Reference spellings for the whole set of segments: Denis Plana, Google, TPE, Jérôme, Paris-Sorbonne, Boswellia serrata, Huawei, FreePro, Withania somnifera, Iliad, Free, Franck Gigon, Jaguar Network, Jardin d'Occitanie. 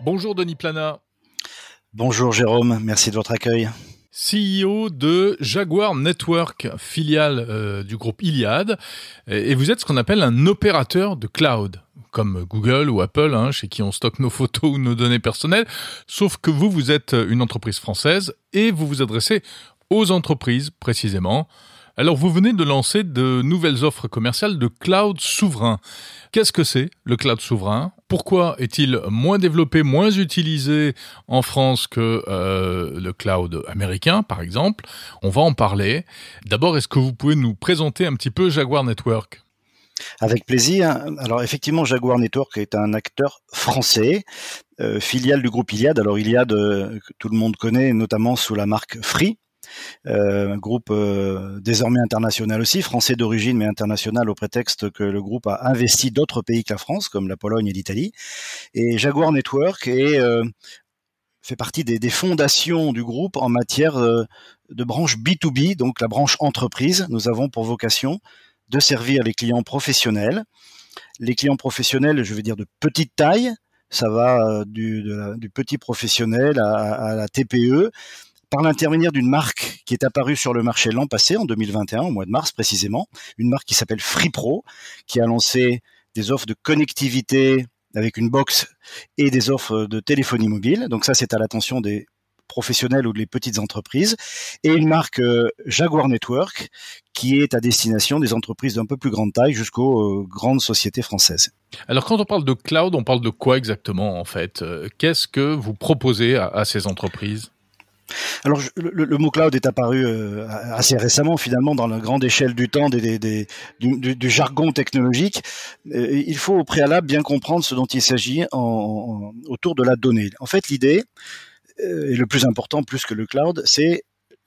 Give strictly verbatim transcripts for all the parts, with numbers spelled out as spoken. Bonjour Denis Plana. Bonjour Jérôme, merci de votre accueil. C E O de Jaguar Network, filiale euh, du groupe Iliad, et vous êtes ce qu'on appelle un opérateur de cloud, comme Google ou Apple, hein, chez qui on stocke nos photos ou nos données personnelles, sauf que vous, vous êtes une entreprise française et vous vous adressez aux entreprises précisément. Alors vous venez de lancer de nouvelles offres commerciales de cloud souverain. Qu'est-ce que c'est le cloud souverain ? Pourquoi est-il moins développé, moins utilisé en France que euh, le cloud américain par exemple ? On va en parler. D'abord, est-ce que vous pouvez nous présenter un petit peu Jaguar Network ? Avec plaisir. Alors effectivement, Jaguar Network est un acteur français, euh, filiale du groupe Iliad. Alors Iliad, euh, que tout le monde connaît, notamment sous la marque Free. Euh, un groupe euh, désormais international aussi, français d'origine mais international au prétexte que le groupe a investi d'autres pays que la France, comme la Pologne et l'Italie. Et Jaguar Network est, euh, fait partie des, des fondations du groupe en matière euh, de branche B deux B, donc la branche entreprise. Nous avons pour vocation de servir les clients professionnels. Les clients professionnels, je veux dire de petite taille, ça va du, de la, du petit professionnel à, à la T P E, par l'intermédiaire d'une marque qui est apparue sur le marché l'an passé, en deux mille vingt et un, au mois de mars précisément, une marque qui s'appelle FreePro, qui a lancé des offres de connectivité avec une box et des offres de téléphonie mobile. Donc ça, c'est à l'attention des professionnels ou des petites entreprises. Et une marque euh, Jaguar Network, qui est à destination des entreprises d'un peu plus grande taille jusqu'aux euh, grandes sociétés françaises. Alors quand on parle de cloud, on parle de quoi exactement en fait ? Qu'est-ce que vous proposez à, à ces entreprises ? Alors, le, le mot cloud est apparu assez récemment, finalement, dans la grande échelle du temps, des, des, des, du, du jargon technologique. Il faut au préalable bien comprendre ce dont il s'agit en, en, autour de la donnée. En fait, l'idée, et le plus important, plus que le cloud, c'est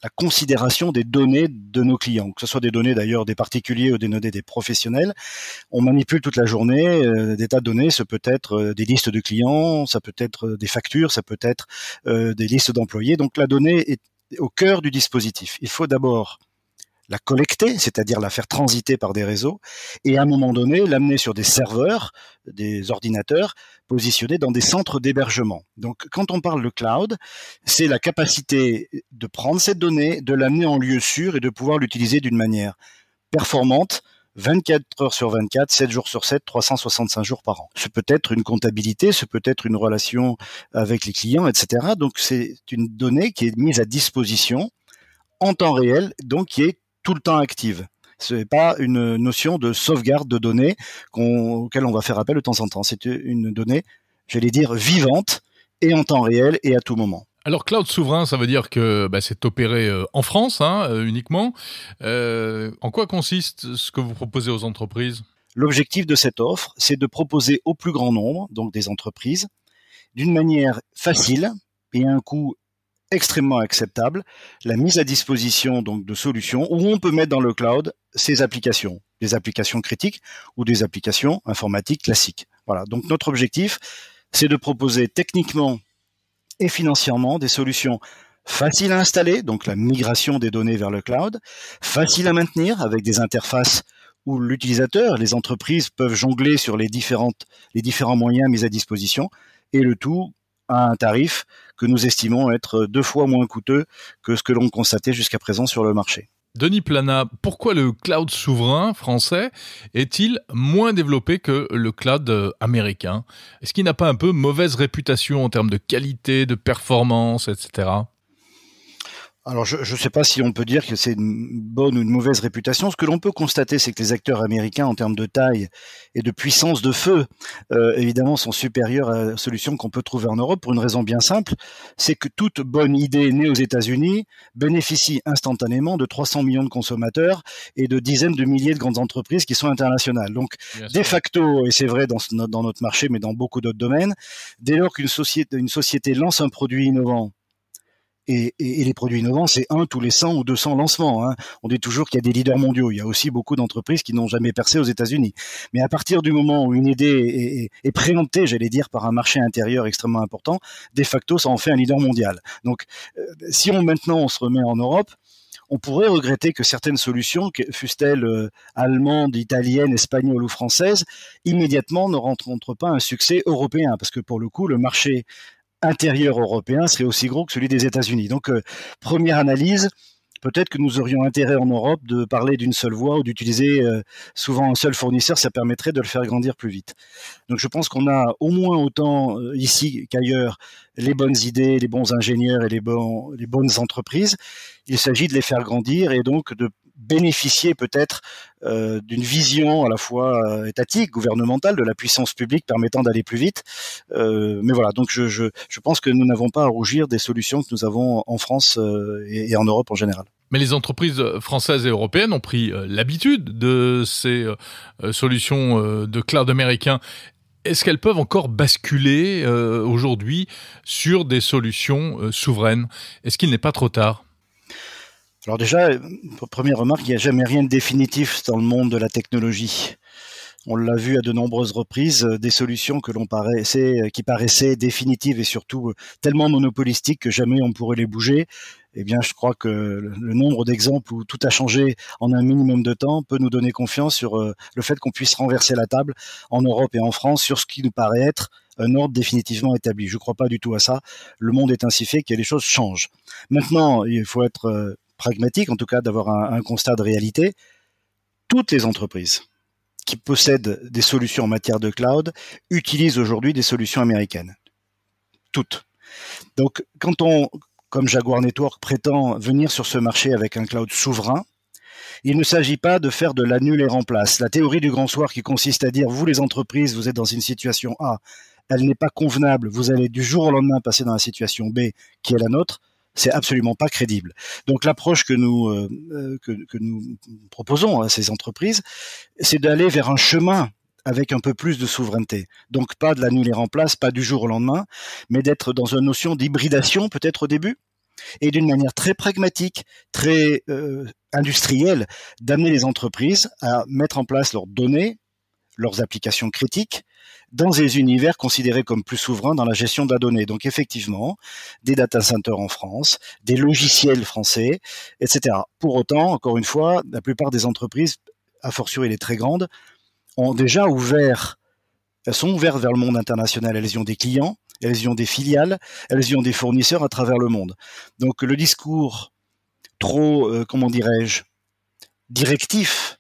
la considération des données de nos clients, que ce soit des données d'ailleurs des particuliers ou des données des professionnels. On manipule toute la journée euh, des tas de données, ça peut être euh, des listes de clients, ça peut être des factures, ça peut être euh, des listes d'employés. Donc la donnée est au cœur du dispositif. Il faut d'abord la collecter, c'est-à-dire la faire transiter par des réseaux, et à un moment donné, l'amener sur des serveurs, des ordinateurs, positionnés dans des centres d'hébergement. Donc, quand on parle de cloud, c'est la capacité de prendre cette donnée, de l'amener en lieu sûr et de pouvoir l'utiliser d'une manière performante, vingt-quatre heures sur vingt-quatre, sept jours sur sept, trois cent soixante-cinq jours par an. Ce peut être une comptabilité, ce peut être une relation avec les clients, et cetera. Donc, c'est une donnée qui est mise à disposition en temps réel, donc qui est tout le temps active. Ce n'est pas une notion de sauvegarde de données qu'on, auquel on va faire appel de temps en temps. C'est une donnée, j'allais dire, vivante et en temps réel et à tout moment. Alors, cloud souverain, ça veut dire que bah, c'est opéré en France hein, uniquement. Euh, en quoi consiste ce que vous proposez aux entreprises ? L'objectif de cette offre, c'est de proposer au plus grand nombre, donc des entreprises, d'une manière facile et à un coût extrêmement acceptable, la mise à disposition donc de solutions où on peut mettre dans le cloud ces applications, des applications critiques ou des applications informatiques classiques. Voilà. Donc notre objectif, c'est de proposer techniquement et financièrement des solutions faciles à installer, donc la migration des données vers le cloud, faciles à maintenir avec des interfaces où l'utilisateur, les entreprises peuvent jongler sur les différentes, les différents moyens mis à disposition et le tout à un tarif que nous estimons être deux fois moins coûteux que ce que l'on constatait jusqu'à présent sur le marché. Denis Plana, pourquoi le cloud souverain français est-il moins développé que le cloud américain ? Est-ce qu'il n'a pas un peu mauvaise réputation en termes de qualité, de performance, et cetera ? Alors, je ne sais pas si on peut dire que c'est une bonne ou une mauvaise réputation. Ce que l'on peut constater, c'est que les acteurs américains, en termes de taille et de puissance de feu, euh, évidemment, sont supérieurs à la solution qu'on peut trouver en Europe pour une raison bien simple, c'est que toute bonne idée née aux États-Unis bénéficie instantanément de trois cents millions de consommateurs et de dizaines de milliers de grandes entreprises qui sont internationales. Donc, bien de sûr. Facto, et c'est vrai dans, dans notre marché, mais dans beaucoup d'autres domaines, dès lors qu'une société, une société lance un produit innovant, Et, et, et les produits innovants, c'est un tous les cent ou deux cents lancements. Hein. On dit toujours qu'il y a des leaders mondiaux. Il y a aussi beaucoup d'entreprises qui n'ont jamais percé aux États-Unis. Mais à partir du moment où une idée est, est, est préemptée, j'allais dire, par un marché intérieur extrêmement important, de facto, ça en fait un leader mondial. Donc, euh, si on maintenant on se remet en Europe, on pourrait regretter que certaines solutions, fussent-elles euh, allemandes, italiennes, espagnoles ou françaises, immédiatement ne rencontrent pas un succès européen, parce que pour le coup, le marché intérieur européen serait aussi gros que celui des États-Unis. Donc, euh, première analyse, peut-être que nous aurions intérêt en Europe de parler d'une seule voix ou d'utiliser euh, souvent un seul fournisseur, ça permettrait de le faire grandir plus vite. Donc je pense qu'on a au moins autant euh, ici qu'ailleurs les bonnes idées, les bons ingénieurs et les, bon, les bonnes entreprises. Il s'agit de les faire grandir et donc de bénéficier peut-être euh, d'une vision à la fois euh, étatique, gouvernementale, de la puissance publique permettant d'aller plus vite. Euh, mais voilà, donc je, je, je pense que nous n'avons pas à rougir des solutions que nous avons en France euh, et, et en Europe en général. Mais les entreprises françaises et européennes ont pris euh, l'habitude de ces euh, solutions euh, de cloud américain. Est-ce qu'elles peuvent encore basculer euh, aujourd'hui sur des solutions euh, souveraines ? Est-ce qu'il n'est pas trop tard ? Alors déjà, première remarque, il n'y a jamais rien de définitif dans le monde de la technologie. On l'a vu à de nombreuses reprises, des solutions que l'on paraissait, qui paraissaient définitives et surtout tellement monopolistiques que jamais on pourrait les bouger. Eh bien, je crois que le nombre d'exemples où tout a changé en un minimum de temps peut nous donner confiance sur le fait qu'on puisse renverser la table en Europe et en France sur ce qui nous paraît être un ordre définitivement établi. Je ne crois pas du tout à ça. Le monde est ainsi fait que les choses changent. Maintenant, il faut être pragmatique, en tout cas d'avoir un, un constat de réalité. Toutes les entreprises qui possèdent des solutions en matière de cloud utilisent aujourd'hui des solutions américaines. Toutes. Donc, quand on, comme Jaguar Network, prétend venir sur ce marché avec un cloud souverain, il ne s'agit pas de faire de l'annul et remplace. La théorie du grand soir qui consiste à dire « vous les entreprises, vous êtes dans une situation A, elle n'est pas convenable, vous allez du jour au lendemain passer dans la situation B qui est la nôtre », c'est absolument pas crédible. Donc l'approche que nous euh, que, que nous proposons à ces entreprises, c'est d'aller vers un chemin avec un peu plus de souveraineté. Donc pas de l'annuler en place, pas du jour au lendemain, mais d'être dans une notion d'hybridation peut-être au début, et d'une manière très pragmatique, très euh, industrielle, d'amener les entreprises à mettre en place leurs données, leurs applications critiques, dans des univers considérés comme plus souverains dans la gestion de la donnée. Donc effectivement, des data centers en France, des logiciels français, et cetera. Pour autant, encore une fois, la plupart des entreprises, a fortiori les très grandes, ont déjà ouvert, elles sont ouvertes vers le monde international. Elles y ont des clients, elles y ont des filiales, elles y ont des fournisseurs à travers le monde. Donc le discours trop, euh, comment dirais-je, directif,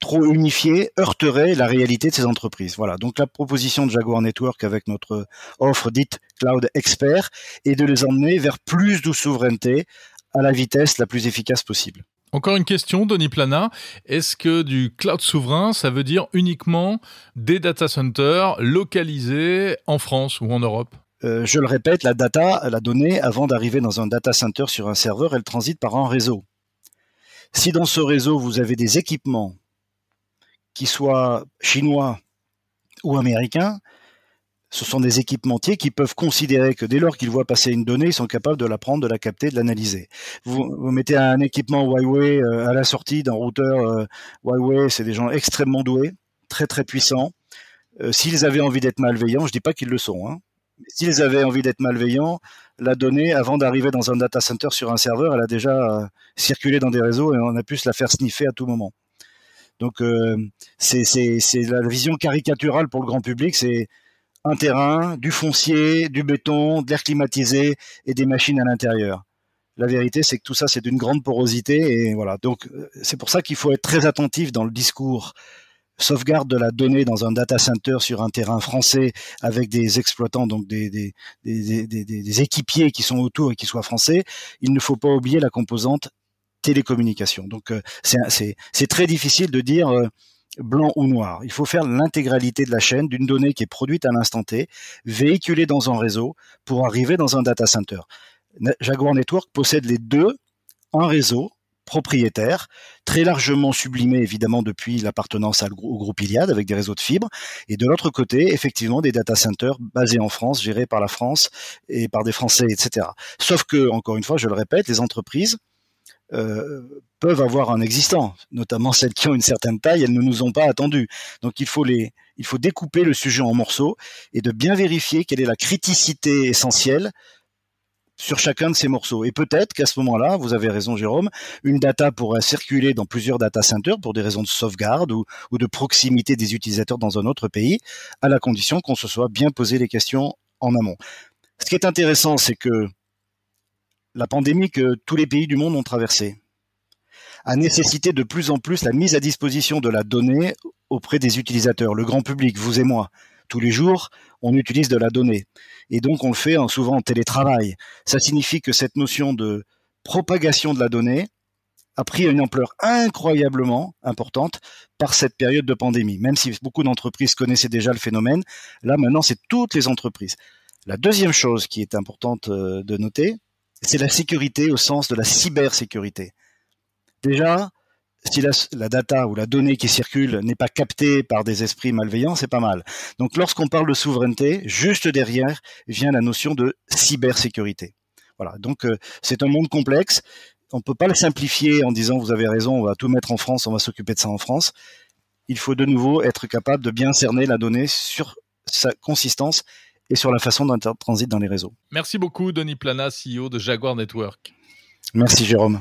trop unifié, heurterait la réalité de ces entreprises. Voilà. Donc la proposition de Jaguar Network avec notre offre dite Cloud Expert est de les emmener vers plus de souveraineté à la vitesse la plus efficace possible. Encore une question, Denis Plana. Est-ce que du cloud souverain, ça veut dire uniquement des data centers localisés en France ou en Europe ? Euh, je le répète, la data, la donnée, avant d'arriver dans un data center sur un serveur, elle transite par un réseau. Si dans ce réseau, vous avez des équipements qui soient chinois ou américains, ce sont des équipementiers qui peuvent considérer que dès lors qu'ils voient passer une donnée, ils sont capables de la prendre, de la capter, de l'analyser. Vous, vous mettez un équipement Huawei à la sortie d'un routeur Huawei, c'est des gens extrêmement doués, très très puissants. Euh, s'ils avaient envie d'être malveillants, je ne dis pas qu'ils le sont, hein. S'ils avaient envie d'être malveillants, la donnée, avant d'arriver dans un data center sur un serveur, elle a déjà circulé dans des réseaux et on a pu se la faire sniffer à tout moment. Donc, euh, c'est, c'est, c'est la vision caricaturale pour le grand public, c'est un terrain, du foncier, du béton, de l'air climatisé et des machines à l'intérieur. La vérité, c'est que tout ça, c'est d'une grande porosité et voilà. Donc, c'est pour ça qu'il faut être très attentif dans le discours. Sauvegarde de la donnée dans un data center sur un terrain français avec des exploitants, donc des, des, des, des, des, des équipiers qui sont autour et qui soient français, il ne faut pas oublier la composante télécommunications. Donc euh, c'est, c'est, c'est très difficile de dire euh, blanc ou noir. Il faut faire l'intégralité de la chaîne d'une donnée qui est produite à l'instant T, véhiculée dans un réseau pour arriver dans un data center. Jaguar Network possède les deux, un réseau propriétaire, très largement sublimé évidemment depuis l'appartenance au groupe Iliad avec des réseaux de fibres, et de l'autre côté, effectivement, des data centers basés en France, gérés par la France et par des Français, et cetera. Sauf que, encore une fois, je le répète, les entreprises Euh, peuvent avoir un existant, notamment celles qui ont une certaine taille, elles ne nous ont pas attendus. Donc il faut les, il faut découper le sujet en morceaux et de bien vérifier quelle est la criticité essentielle sur chacun de ces morceaux. Et peut-être qu'à ce moment-là, vous avez raison Jérôme, une data pourra circuler dans plusieurs data centers pour des raisons de sauvegarde ou, ou de proximité des utilisateurs dans un autre pays, à la condition qu'on se soit bien posé les questions en amont. Ce qui est intéressant, c'est que la pandémie que tous les pays du monde ont traversée a nécessité de plus en plus la mise à disposition de la donnée auprès des utilisateurs, le grand public, vous et moi. Tous les jours, on utilise de la donnée. Et donc, on le fait souvent en télétravail. Ça signifie que cette notion de propagation de la donnée a pris une ampleur incroyablement importante par cette période de pandémie. Même si beaucoup d'entreprises connaissaient déjà le phénomène, là, maintenant, c'est toutes les entreprises. La deuxième chose qui est importante de noter, c'est la sécurité au sens de la cybersécurité. Déjà, si la, la data ou la donnée qui circule n'est pas captée par des esprits malveillants, c'est pas mal. Donc, lorsqu'on parle de souveraineté, juste derrière vient la notion de cybersécurité. Voilà. Donc, euh, c'est un monde complexe. On peut pas le simplifier en disant, vous avez raison, on va tout mettre en France, on va s'occuper de ça en France. Il faut de nouveau être capable de bien cerner la donnée sur sa consistance et sur la façon dont elle transite dans les réseaux. Merci beaucoup, Denis Plana, C E O de Jaguar Network. Merci, Jérôme.